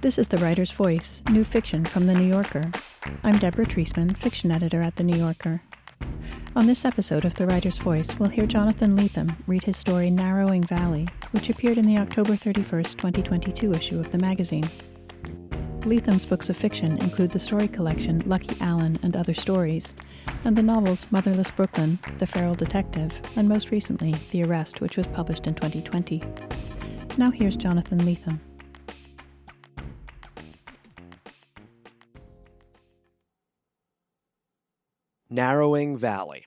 This is The Writer's Voice, new fiction from The New Yorker. I'm Deborah Treisman, fiction editor at The New Yorker. On this episode of The Writer's Voice, we'll hear Jonathan Lethem read his story Narrowing Valley, which appeared in the October 31, 2022 issue of the magazine. Lethem's books of fiction include the story collection Lucky Alan and Other Stories, and the novels Motherless Brooklyn, The Feral Detective, and most recently, The Arrest, which was published in 2020. Now here's Jonathan Lethem. Narrowing Valley.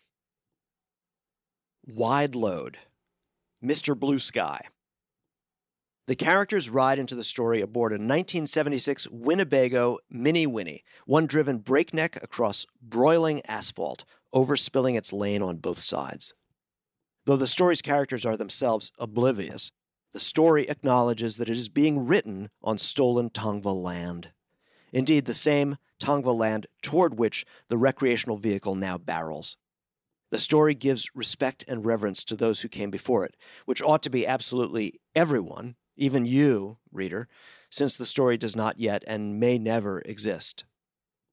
Wide Load. Mr. Blue Sky. The characters ride into the story aboard a 1976 Winnebago Mini Winnie, one driven breakneck across broiling asphalt, overspilling its lane on both sides. Though the story's characters are themselves oblivious, the story acknowledges that it is being written on stolen Tongva land. Indeed, the same Tongva land toward which the recreational vehicle now barrels. The story gives respect and reverence to those who came before it, which ought to be absolutely everyone, even you, reader, since the story does not yet and may never exist.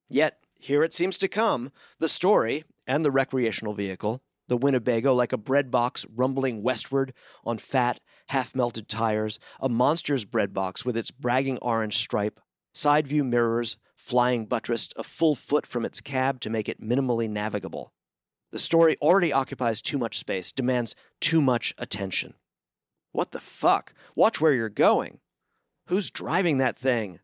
Yet, here it seems to come, the story and the recreational vehicle, the Winnebago like a bread box rumbling westward on fat, half-melted tires, a monster's bread box with its bragging orange stripe, side-view mirrors, flying buttressed a full foot from its cab to make it minimally navigable. The story already occupies too much space, demands too much attention. What the fuck? Watch where you're going. Who's driving that thing?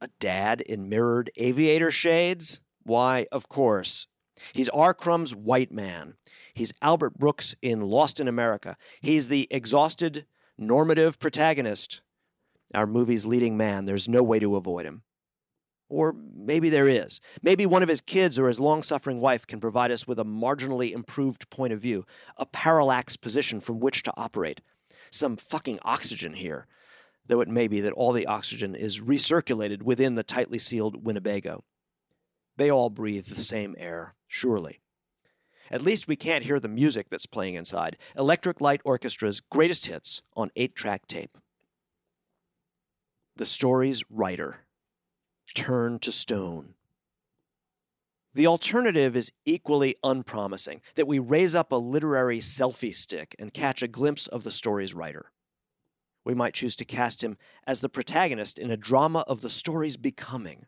A dad in mirrored aviator shades? Why, of course. He's R. Crumb's white man. He's Albert Brooks in Lost in America. He's the exhausted, normative protagonist. Our movie's leading man. There's no way to avoid him. Or maybe there is. Maybe one of his kids or his long-suffering wife can provide us with a marginally improved point of view, a parallax position from which to operate. Some fucking oxygen here, though it may be that all the oxygen is recirculated within the tightly sealed Winnebago. They all breathe the same air, surely. At least we can't hear the music that's playing inside. Electric Light Orchestra's greatest hits on 8-track tape. The story's writer. Turn to stone. The alternative is equally unpromising, that we raise up a literary selfie stick and catch a glimpse of the story's writer. We might choose to cast him as the protagonist in a drama of the story's becoming,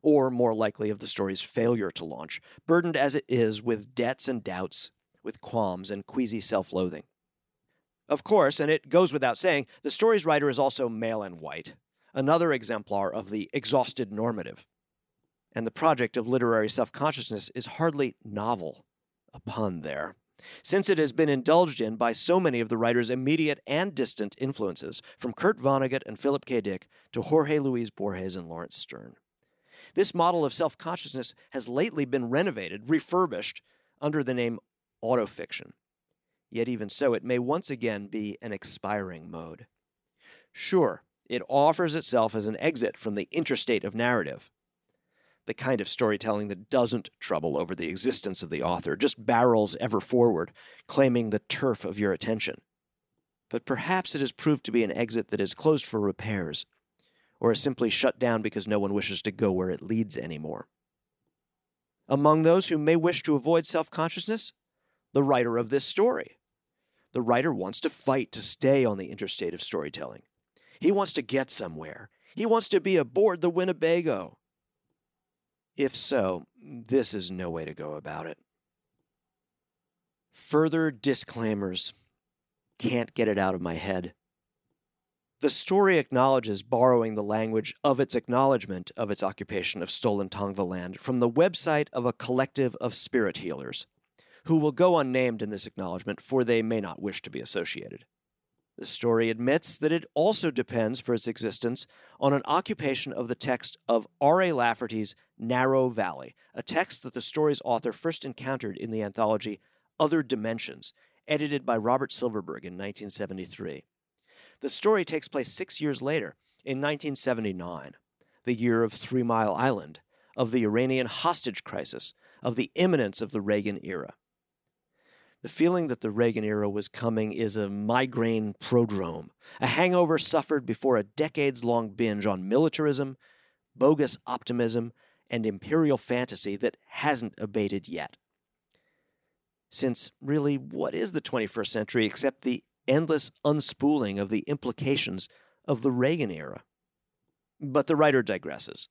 or more likely of the story's failure to launch, burdened as it is with debts and doubts, with qualms and queasy self-loathing. Of course, and it goes without saying, the story's writer is also male and white. Another exemplar of the exhausted normative. And the project of literary self-consciousness is hardly novel, a pun there, since it has been indulged in by so many of the writer's immediate and distant influences, from Kurt Vonnegut and Philip K. Dick to Jorge Luis Borges and Lawrence Stern. This model of self-consciousness has lately been renovated, refurbished, under the name autofiction. Yet even so, it may once again be an expiring mode. Sure, it offers itself as an exit from the interstate of narrative, the kind of storytelling that doesn't trouble over the existence of the author, just barrels ever forward, claiming the turf of your attention. But perhaps it has proved to be an exit that is closed for repairs, or is simply shut down because no one wishes to go where it leads anymore. Among those who may wish to avoid self-consciousness, the writer of this story. The writer wants to fight to stay on the interstate of storytelling. He wants to get somewhere. He wants to be aboard the Winnebago. If so, this is no way to go about it. Further disclaimers. Can't get it out of my head. The story acknowledges borrowing the language of its acknowledgement of its occupation of stolen Tongva land from the website of a collective of spirit healers, who will go unnamed in this acknowledgement, for they may not wish to be associated. The story admits that it also depends for its existence on an occupation of the text of R.A. Lafferty's Narrow Valley, a text that the story's author first encountered in the anthology Other Dimensions, edited by Robert Silverberg in 1973. The story takes place 6 years later, in 1979, the year of 3 Mile Island, of the Iranian hostage crisis, of the imminence of the Reagan era. The feeling that the Reagan era was coming is a migraine prodrome, a hangover suffered before a decades-long binge on militarism, bogus optimism, and imperial fantasy that hasn't abated yet. Since, really, what is the 21st century except the endless unspooling of the implications of the Reagan era? But the writer digresses.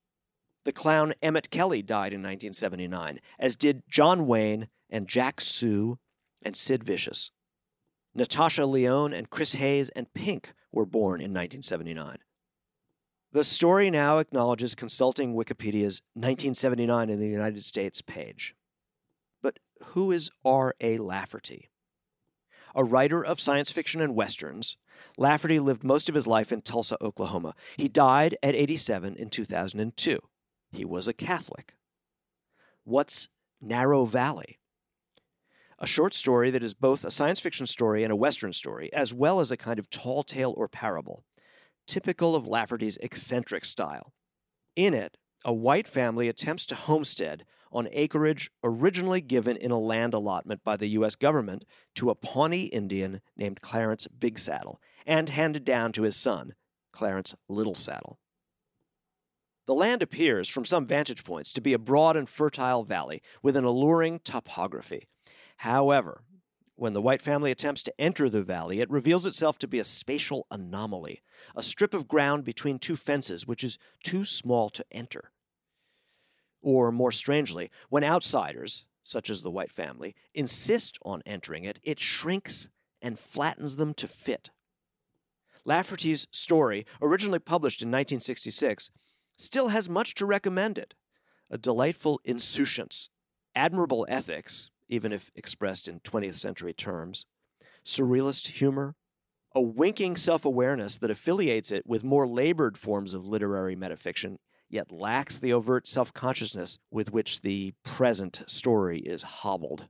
The clown Emmett Kelly died in 1979, as did John Wayne and Jack Soo and Sid Vicious. Natasha Lyonne and Chris Hayes and Pink were born in 1979. The story now acknowledges consulting Wikipedia's 1979 in the United States page. But who is R.A. Lafferty? A writer of science fiction and westerns, Lafferty lived most of his life in Tulsa, Oklahoma. He died at 87 in 2002. He was a Catholic. What's Narrow Valley? A short story that is both a science fiction story and a western story, as well as a kind of tall tale or parable, typical of Lafferty's eccentric style. In it, a white family attempts to homestead on acreage originally given in a land allotment by the U.S. government to a Pawnee Indian named Clarence Big Saddle, and handed down to his son, Clarence Little Saddle. The land appears, from some vantage points, to be a broad and fertile valley with an alluring topography. However, when the white family attempts to enter the valley, it reveals itself to be a spatial anomaly, a strip of ground between two fences which is too small to enter. Or, more strangely, when outsiders, such as the white family, insist on entering it, it shrinks and flattens them to fit. Lafferty's story, originally published in 1966, still has much to recommend it. A delightful insouciance, admirable ethics, even if expressed in 20th century terms, surrealist humor, a winking self-awareness that affiliates it with more labored forms of literary metafiction, yet lacks the overt self-consciousness with which the present story is hobbled.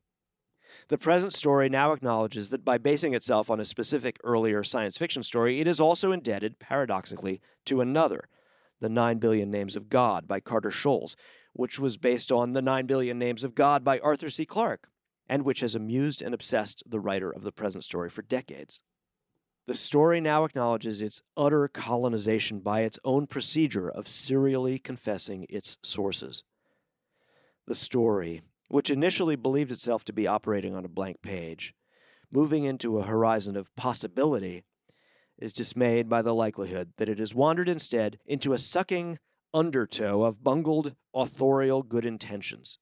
The present story now acknowledges that by basing itself on a specific earlier science fiction story, it is also indebted, paradoxically, to another, The 9 Billion Names of God by Carter Scholes, which was based on The 9 Billion Names of God by Arthur C. Clarke, and which has amused and obsessed the writer of the present story for decades. The story now acknowledges its utter colonization by its own procedure of serially confessing its sources. The story, which initially believed itself to be operating on a blank page, moving into a horizon of possibility, is dismayed by the likelihood that it has wandered instead into a sucking undertow of bungled, authorial good intentions.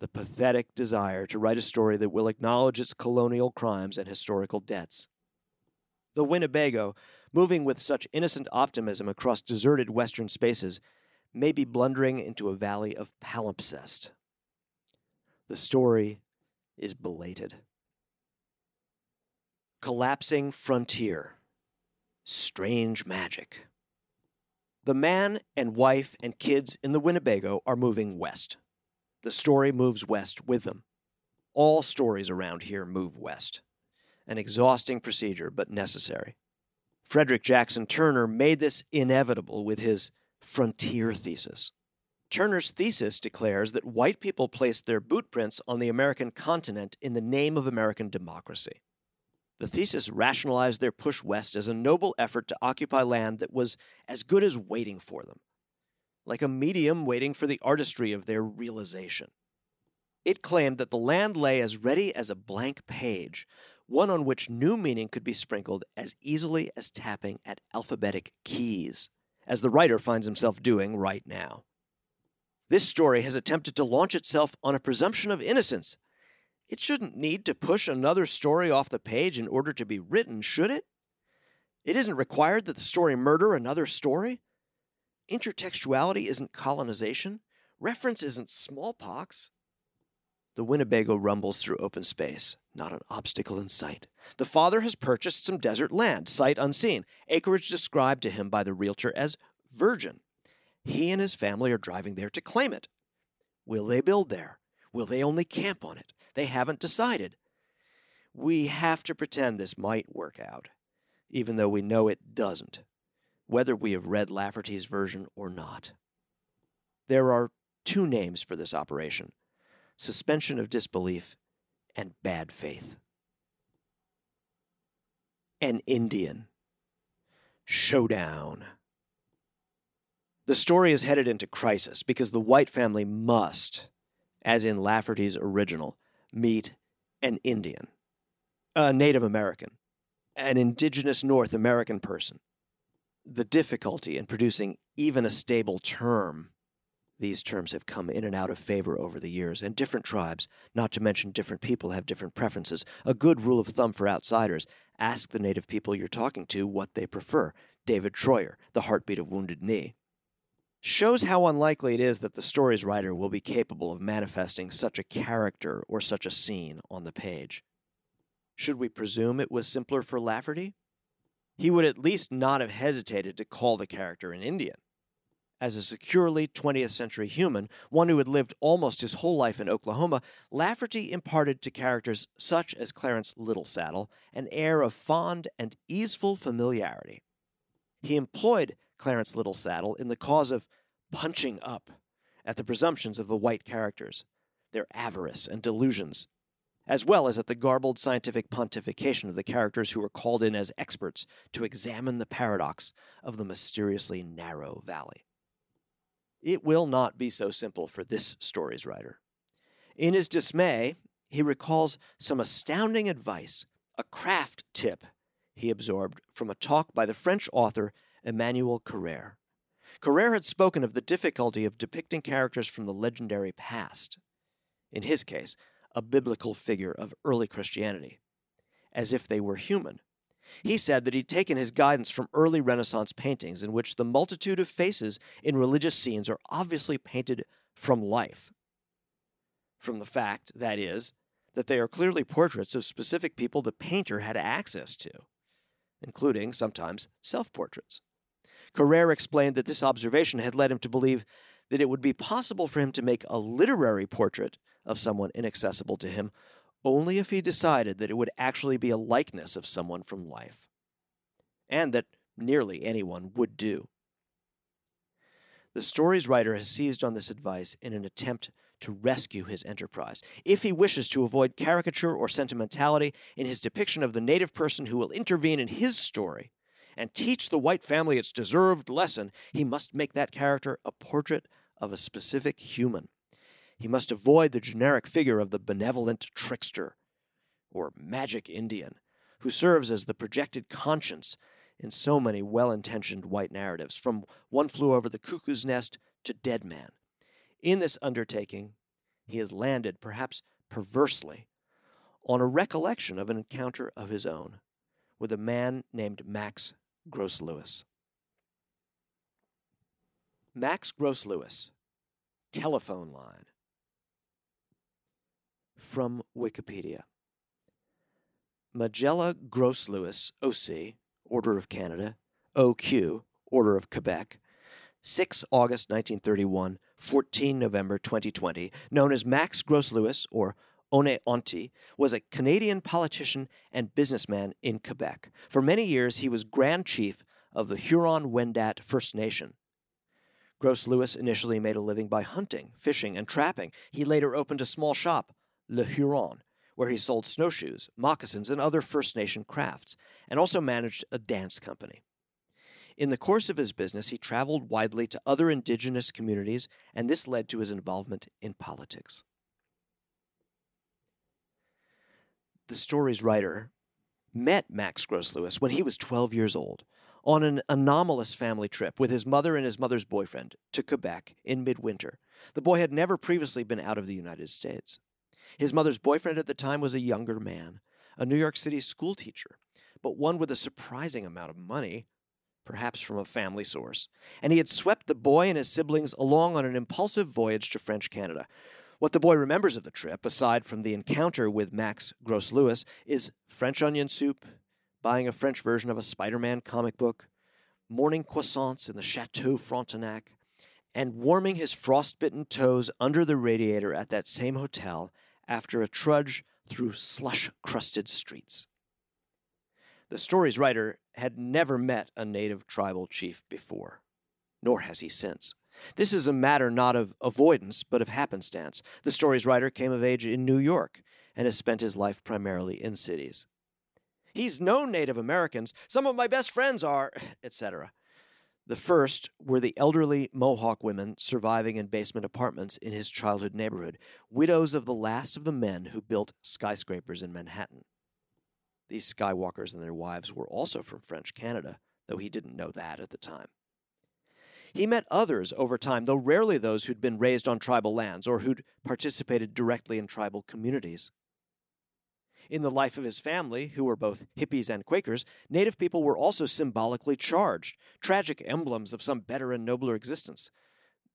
The pathetic desire to write a story that will acknowledge its colonial crimes and historical debts. The Winnebago, moving with such innocent optimism across deserted western spaces, may be blundering into a valley of palimpsest. The story is belated. Collapsing Frontier. Strange Magic. The man and wife and kids in the Winnebago are moving west. The story moves west with them. All stories around here move west. An exhausting procedure, but necessary. Frederick Jackson Turner made this inevitable with his frontier thesis. Turner's thesis declares that white people placed their bootprints on the American continent in the name of American democracy. The thesis rationalized their push west as a noble effort to occupy land that was as good as waiting for them, like a medium waiting for the artistry of their realization. It claimed that the land lay as ready as a blank page, one on which new meaning could be sprinkled as easily as tapping at alphabetic keys, as the writer finds himself doing right now. This story has attempted to launch itself on a presumption of innocence. It shouldn't need to push another story off the page in order to be written, should it? It isn't required that the story murder another story. Intertextuality isn't colonization. Reference isn't smallpox. The Winnebago rumbles through open space, not an obstacle in sight. The father has purchased some desert land, sight unseen, acreage described to him by the realtor as virgin. He and his family are driving there to claim it. Will they build there? Will they only camp on it? They haven't decided. We have to pretend this might work out, even though we know it doesn't, whether we have read Lafferty's version or not. There are two names for this operation: suspension of disbelief and bad faith. An Indian showdown. The story is headed into crisis because the White family must, as in Lafferty's original, meet an Indian, a Native American, an indigenous North American person. The difficulty in producing even a stable term. These terms have come in and out of favor over the years, and different tribes, not to mention different people, have different preferences. A good rule of thumb for outsiders, ask the Native people you're talking to what they prefer. David Troyer, The Heartbeat of Wounded Knee, shows how unlikely it is that the story's writer will be capable of manifesting such a character or such a scene on the page. Should we presume it was simpler for Lafferty? He would at least not have hesitated to call the character an Indian. As a securely 20th century human, one who had lived almost his whole life in Oklahoma, Lafferty imparted to characters such as Clarence Little Saddle an air of fond and easeful familiarity. He employed Clarence Little Saddle in the cause of punching up at the presumptions of the white characters, their avarice and delusions, as well as at the garbled scientific pontification of the characters who were called in as experts to examine the paradox of the mysteriously narrow valley. It will not be so simple for this story's writer. In his dismay, he recalls some astounding advice, a craft tip he absorbed from a talk by the French author Emmanuel Carrère. Carrère had spoken of the difficulty of depicting characters from the legendary past, in his case, a biblical figure of early Christianity, as if they were human. He said that he'd taken his guidance from early Renaissance paintings in which the multitude of faces in religious scenes are obviously painted from life. From the fact, that is, that they are clearly portraits of specific people the painter had access to, including, sometimes, self-portraits. Carrère explained that this observation had led him to believe that it would be possible for him to make a literary portrait of someone inaccessible to him, only if he decided that it would actually be a likeness of someone from life, and that nearly anyone would do. The story's writer has seized on this advice in an attempt to rescue his enterprise, if he wishes to avoid caricature or sentimentality in his depiction of the Native person who will intervene in his story and teach the white family its deserved lesson. He must make that character a portrait of a specific human. He must avoid the generic figure of the benevolent trickster, or magic Indian, who serves as the projected conscience in so many well-intentioned white narratives, from One Flew Over the Cuckoo's Nest to Dead Man. In this undertaking, he has landed, perhaps perversely, on a recollection of an encounter of his own with a man named Max Gros-Louis. Max Gros-Louis, telephone line. From Wikipedia. Magella Gros-Louis, O.C., Order of Canada, O.Q., Order of Quebec, 6 August 1931, 14 November 2020, known as Max Gros-Louis, or One Onti, was a Canadian politician and businessman in Quebec. For many years, he was Grand Chief of the Huron-Wendat First Nation. Gros-Louis initially made a living by hunting, fishing, and trapping. He later opened a small shop, Le Huron, where he sold snowshoes, moccasins, and other First Nation crafts, and also managed a dance company. In the course of his business, he traveled widely to other indigenous communities, and this led to his involvement in politics. The story's writer met Max Gros-Louis when he was 12 years old on an anomalous family trip with his mother and his mother's boyfriend to Quebec in midwinter. The boy had never previously been out of the United States. His mother's boyfriend at the time was a younger man, a New York City schoolteacher, but one with a surprising amount of money, perhaps from a family source, and he had swept the boy and his siblings along on an impulsive voyage to French Canada. What the boy remembers of the trip, aside from the encounter with Max Gros-Louis, is French onion soup, buying a French version of a Spider-Man comic book, morning croissants in the Chateau Frontenac, and warming his frostbitten toes under the radiator at that same hotel after a trudge through slush-crusted streets. The story's writer had never met a Native tribal chief before, nor has he since. This is a matter not of avoidance, but of happenstance. The story's writer came of age in New York and has spent his life primarily in cities. He's known Native Americans. Some of my best friends are, etc. The first were the elderly Mohawk women surviving in basement apartments in his childhood neighborhood, widows of the last of the men who built skyscrapers in Manhattan. These skywalkers and their wives were also from French Canada, though he didn't know that at the time. He met others over time, though rarely those who'd been raised on tribal lands or who'd participated directly in tribal communities. In the life of his family, who were both hippies and Quakers, Native people were also symbolically charged, tragic emblems of some better and nobler existence.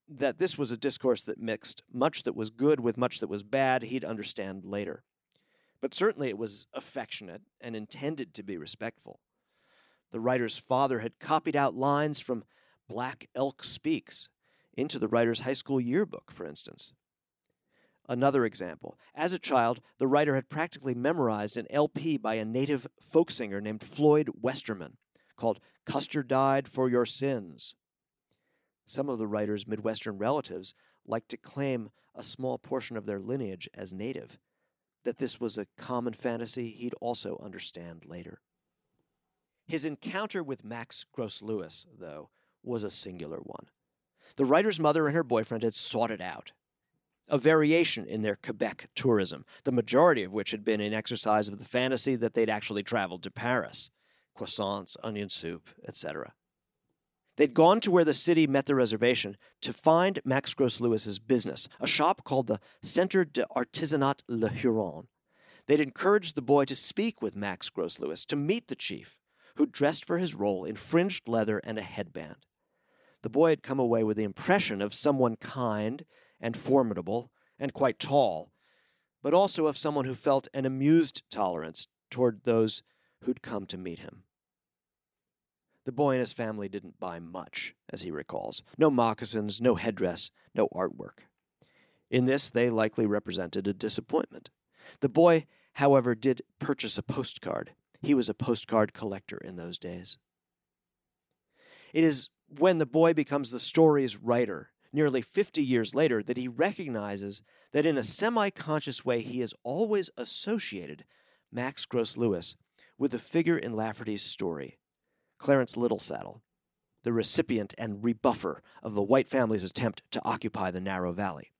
That this was a discourse that mixed much that was good with much that was bad, he'd understand later. But certainly it was affectionate and intended to be respectful. The writer's father had copied out lines from Black Elk Speaks into the writer's high school yearbook, for instance. Another example, as a child, the writer had practically memorized an LP by a Native folk singer named Floyd Westerman called Custer Died for Your Sins. Some of the writer's Midwestern relatives liked to claim a small portion of their lineage as Native, that this was a common fantasy he'd also understand later. His encounter with Max Gros-Louis, though, was a singular one. The writer's mother and her boyfriend had sought it out, a variation in their Quebec tourism, the majority of which had been in exercise of the fantasy that they'd actually traveled to Paris, croissants, onion soup, etc. They'd gone to where the city met the reservation to find Max Gros-Louis's business, a shop called the Centre d'Artisanat Le Huron. They'd encouraged the boy to speak with Max Gros-Louis, to meet the chief, who dressed for his role in fringed leather and a headband. The boy had come away with the impression of someone kind and formidable, and quite tall, but also of someone who felt an amused tolerance toward those who'd come to meet him. The boy and his family didn't buy much, as he recalls. No moccasins, no headdress, no artwork. In this, they likely represented a disappointment. The boy, however, did purchase a postcard. He was a postcard collector in those days. It is when the boy becomes the story's writer, nearly 50 years later, that he recognizes that in a semi-conscious way he has always associated Max Gros-Louis with the figure in Lafferty's story, Clarence Little Saddle, the recipient and rebuffer of the white family's attempt to occupy the Narrow Valley.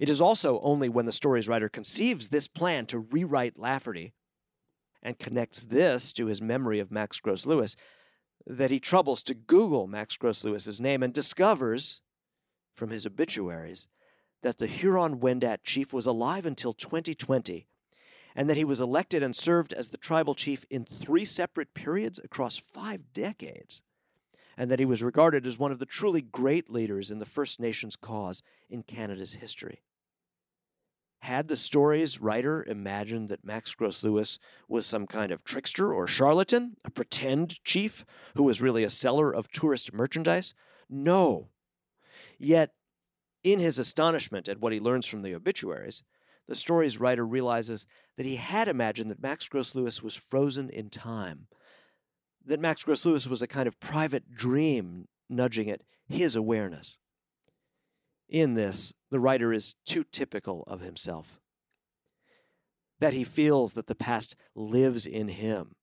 It is also only when the story's writer conceives this plan to rewrite Lafferty and connects this to his memory of Max Gros-Louis that he troubles to Google Max Gros-Louis's name and discovers from his obituaries that the Huron-Wendat chief was alive until 2020 and that he was elected and served as the tribal chief in 3 separate periods across 5 decades, and that he was regarded as one of the truly great leaders in the First Nations cause in Canada's history. Had the story's writer imagined that Max Gros-Louis was some kind of trickster or charlatan, a pretend chief who was really a seller of tourist merchandise? No. Yet, in his astonishment at what he learns from the obituaries, the story's writer realizes that he had imagined that Max Gros-Louis was frozen in time, that Max Gros-Louis was a kind of private dream nudging at his awareness. In this, the writer is too typical of himself, that he feels that the past lives in him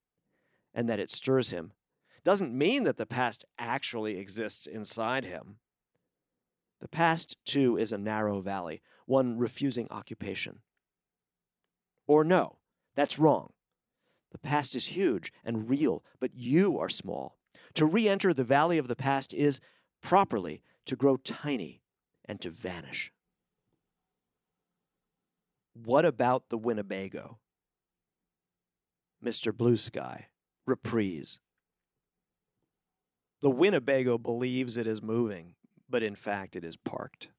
and that it stirs him doesn't mean that the past actually exists inside him. The past, too, is a narrow valley, one refusing occupation. Or no, that's wrong. The past is huge and real, but you are small. To re-enter the valley of the past is, properly, to grow tiny and to vanish. What about the Winnebago? Mr. Blue Sky, reprise. The Winnebago believes it is moving, but in fact it is parked.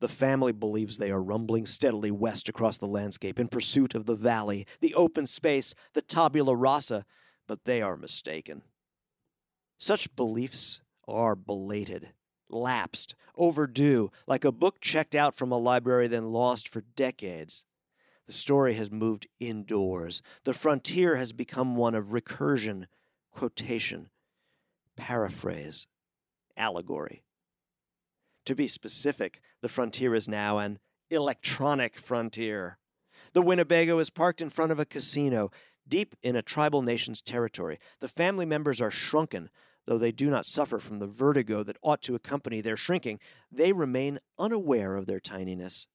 The family believes they are rumbling steadily west across the landscape in pursuit of the valley, the open space, the tabula rasa, but they are mistaken. Such beliefs are belated, lapsed, overdue, like a book checked out from a library then lost for decades. The story has moved indoors. The frontier has become one of recursion, quotation, paraphrase, allegory. To be specific, the frontier is now an electronic frontier. The Winnebago is parked in front of a casino, deep in a tribal nation's territory. The family members are shrunken, though they do not suffer from the vertigo that ought to accompany their shrinking. They remain unaware of their tininess,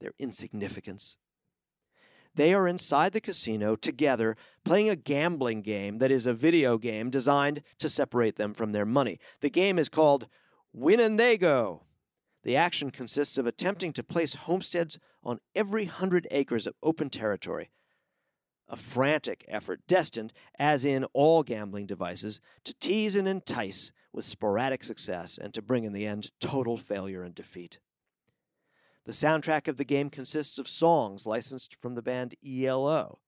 their insignificance. They are inside the casino together, playing a gambling game that is a video game designed to separate them from their money. The game is called Winnebago. The action consists of attempting to place homesteads on every 100 acres of open territory, a frantic effort destined, as in all gambling devices, to tease and entice with sporadic success and to bring in the end total failure and defeat. The soundtrack of the game consists of songs licensed from the band ELO,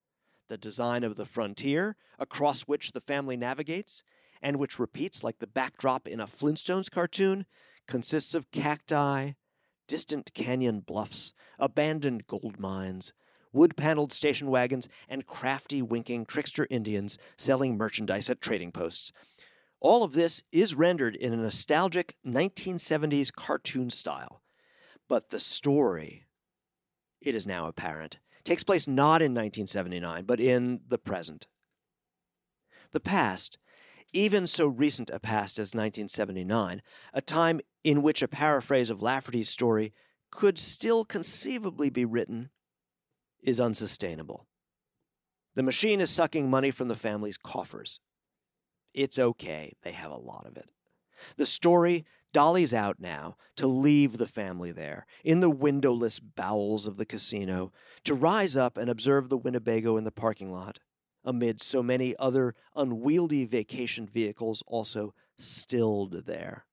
the design of the frontier across which the family navigates, and which repeats like the backdrop in a Flintstones cartoon, consists of cacti, distant canyon bluffs, abandoned gold mines, wood-paneled station wagons, and crafty, winking trickster Indians selling merchandise at trading posts. All of this is rendered in a nostalgic 1970s cartoon style. But the story, it is now apparent, takes place not in 1979, but in the present. The past, even so recent a past as 1979, a time in which a paraphrase of Lafferty's story could still conceivably be written, is unsustainable. The machine is sucking money from the family's coffers. It's okay, they have a lot of it. The story dollies out now to leave the family there, in the windowless bowels of the casino, to rise up and observe the Winnebago in the parking lot, amid so many other unwieldy vacation vehicles also stilled there.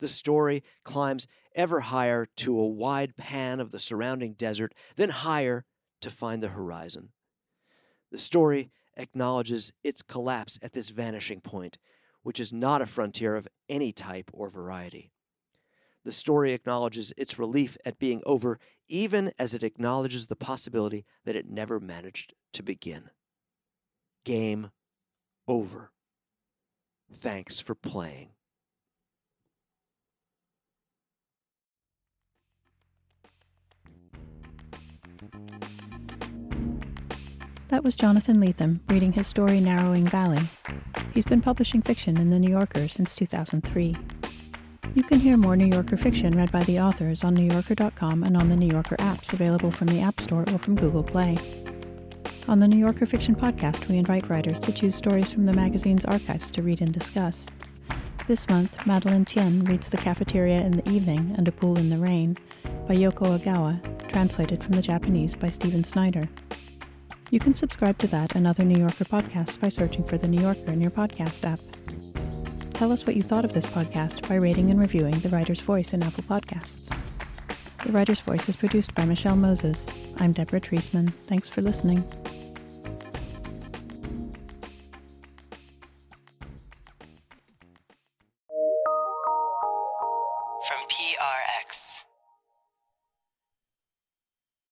The story climbs ever higher to a wide pan of the surrounding desert, then higher to find the horizon. The story acknowledges its collapse at this vanishing point, which is not a frontier of any type or variety. The story acknowledges its relief at being over, even as it acknowledges the possibility that it never managed to begin. Game over. Thanks for playing. That was Jonathan Lethem reading his story Narrowing Valley. He's been publishing fiction in The New Yorker since 2003. You can hear more New Yorker fiction read by the authors on newyorker.com and on the New Yorker apps available from the App Store or from Google Play. On the New Yorker Fiction Podcast, we invite writers to choose stories from the magazine's archives to read and discuss. This month, Madeline Tien reads The Cafeteria in the Evening and A Pool in the Rain by Yoko Ogawa, translated from the Japanese by Steven Snyder. You can subscribe to that and other New Yorker podcasts by searching for The New Yorker in your podcast app. Tell us what you thought of this podcast by rating and reviewing The Writer's Voice in Apple Podcasts. The Writer's Voice is produced by Michelle Moses. I'm Deborah Treisman. Thanks for listening.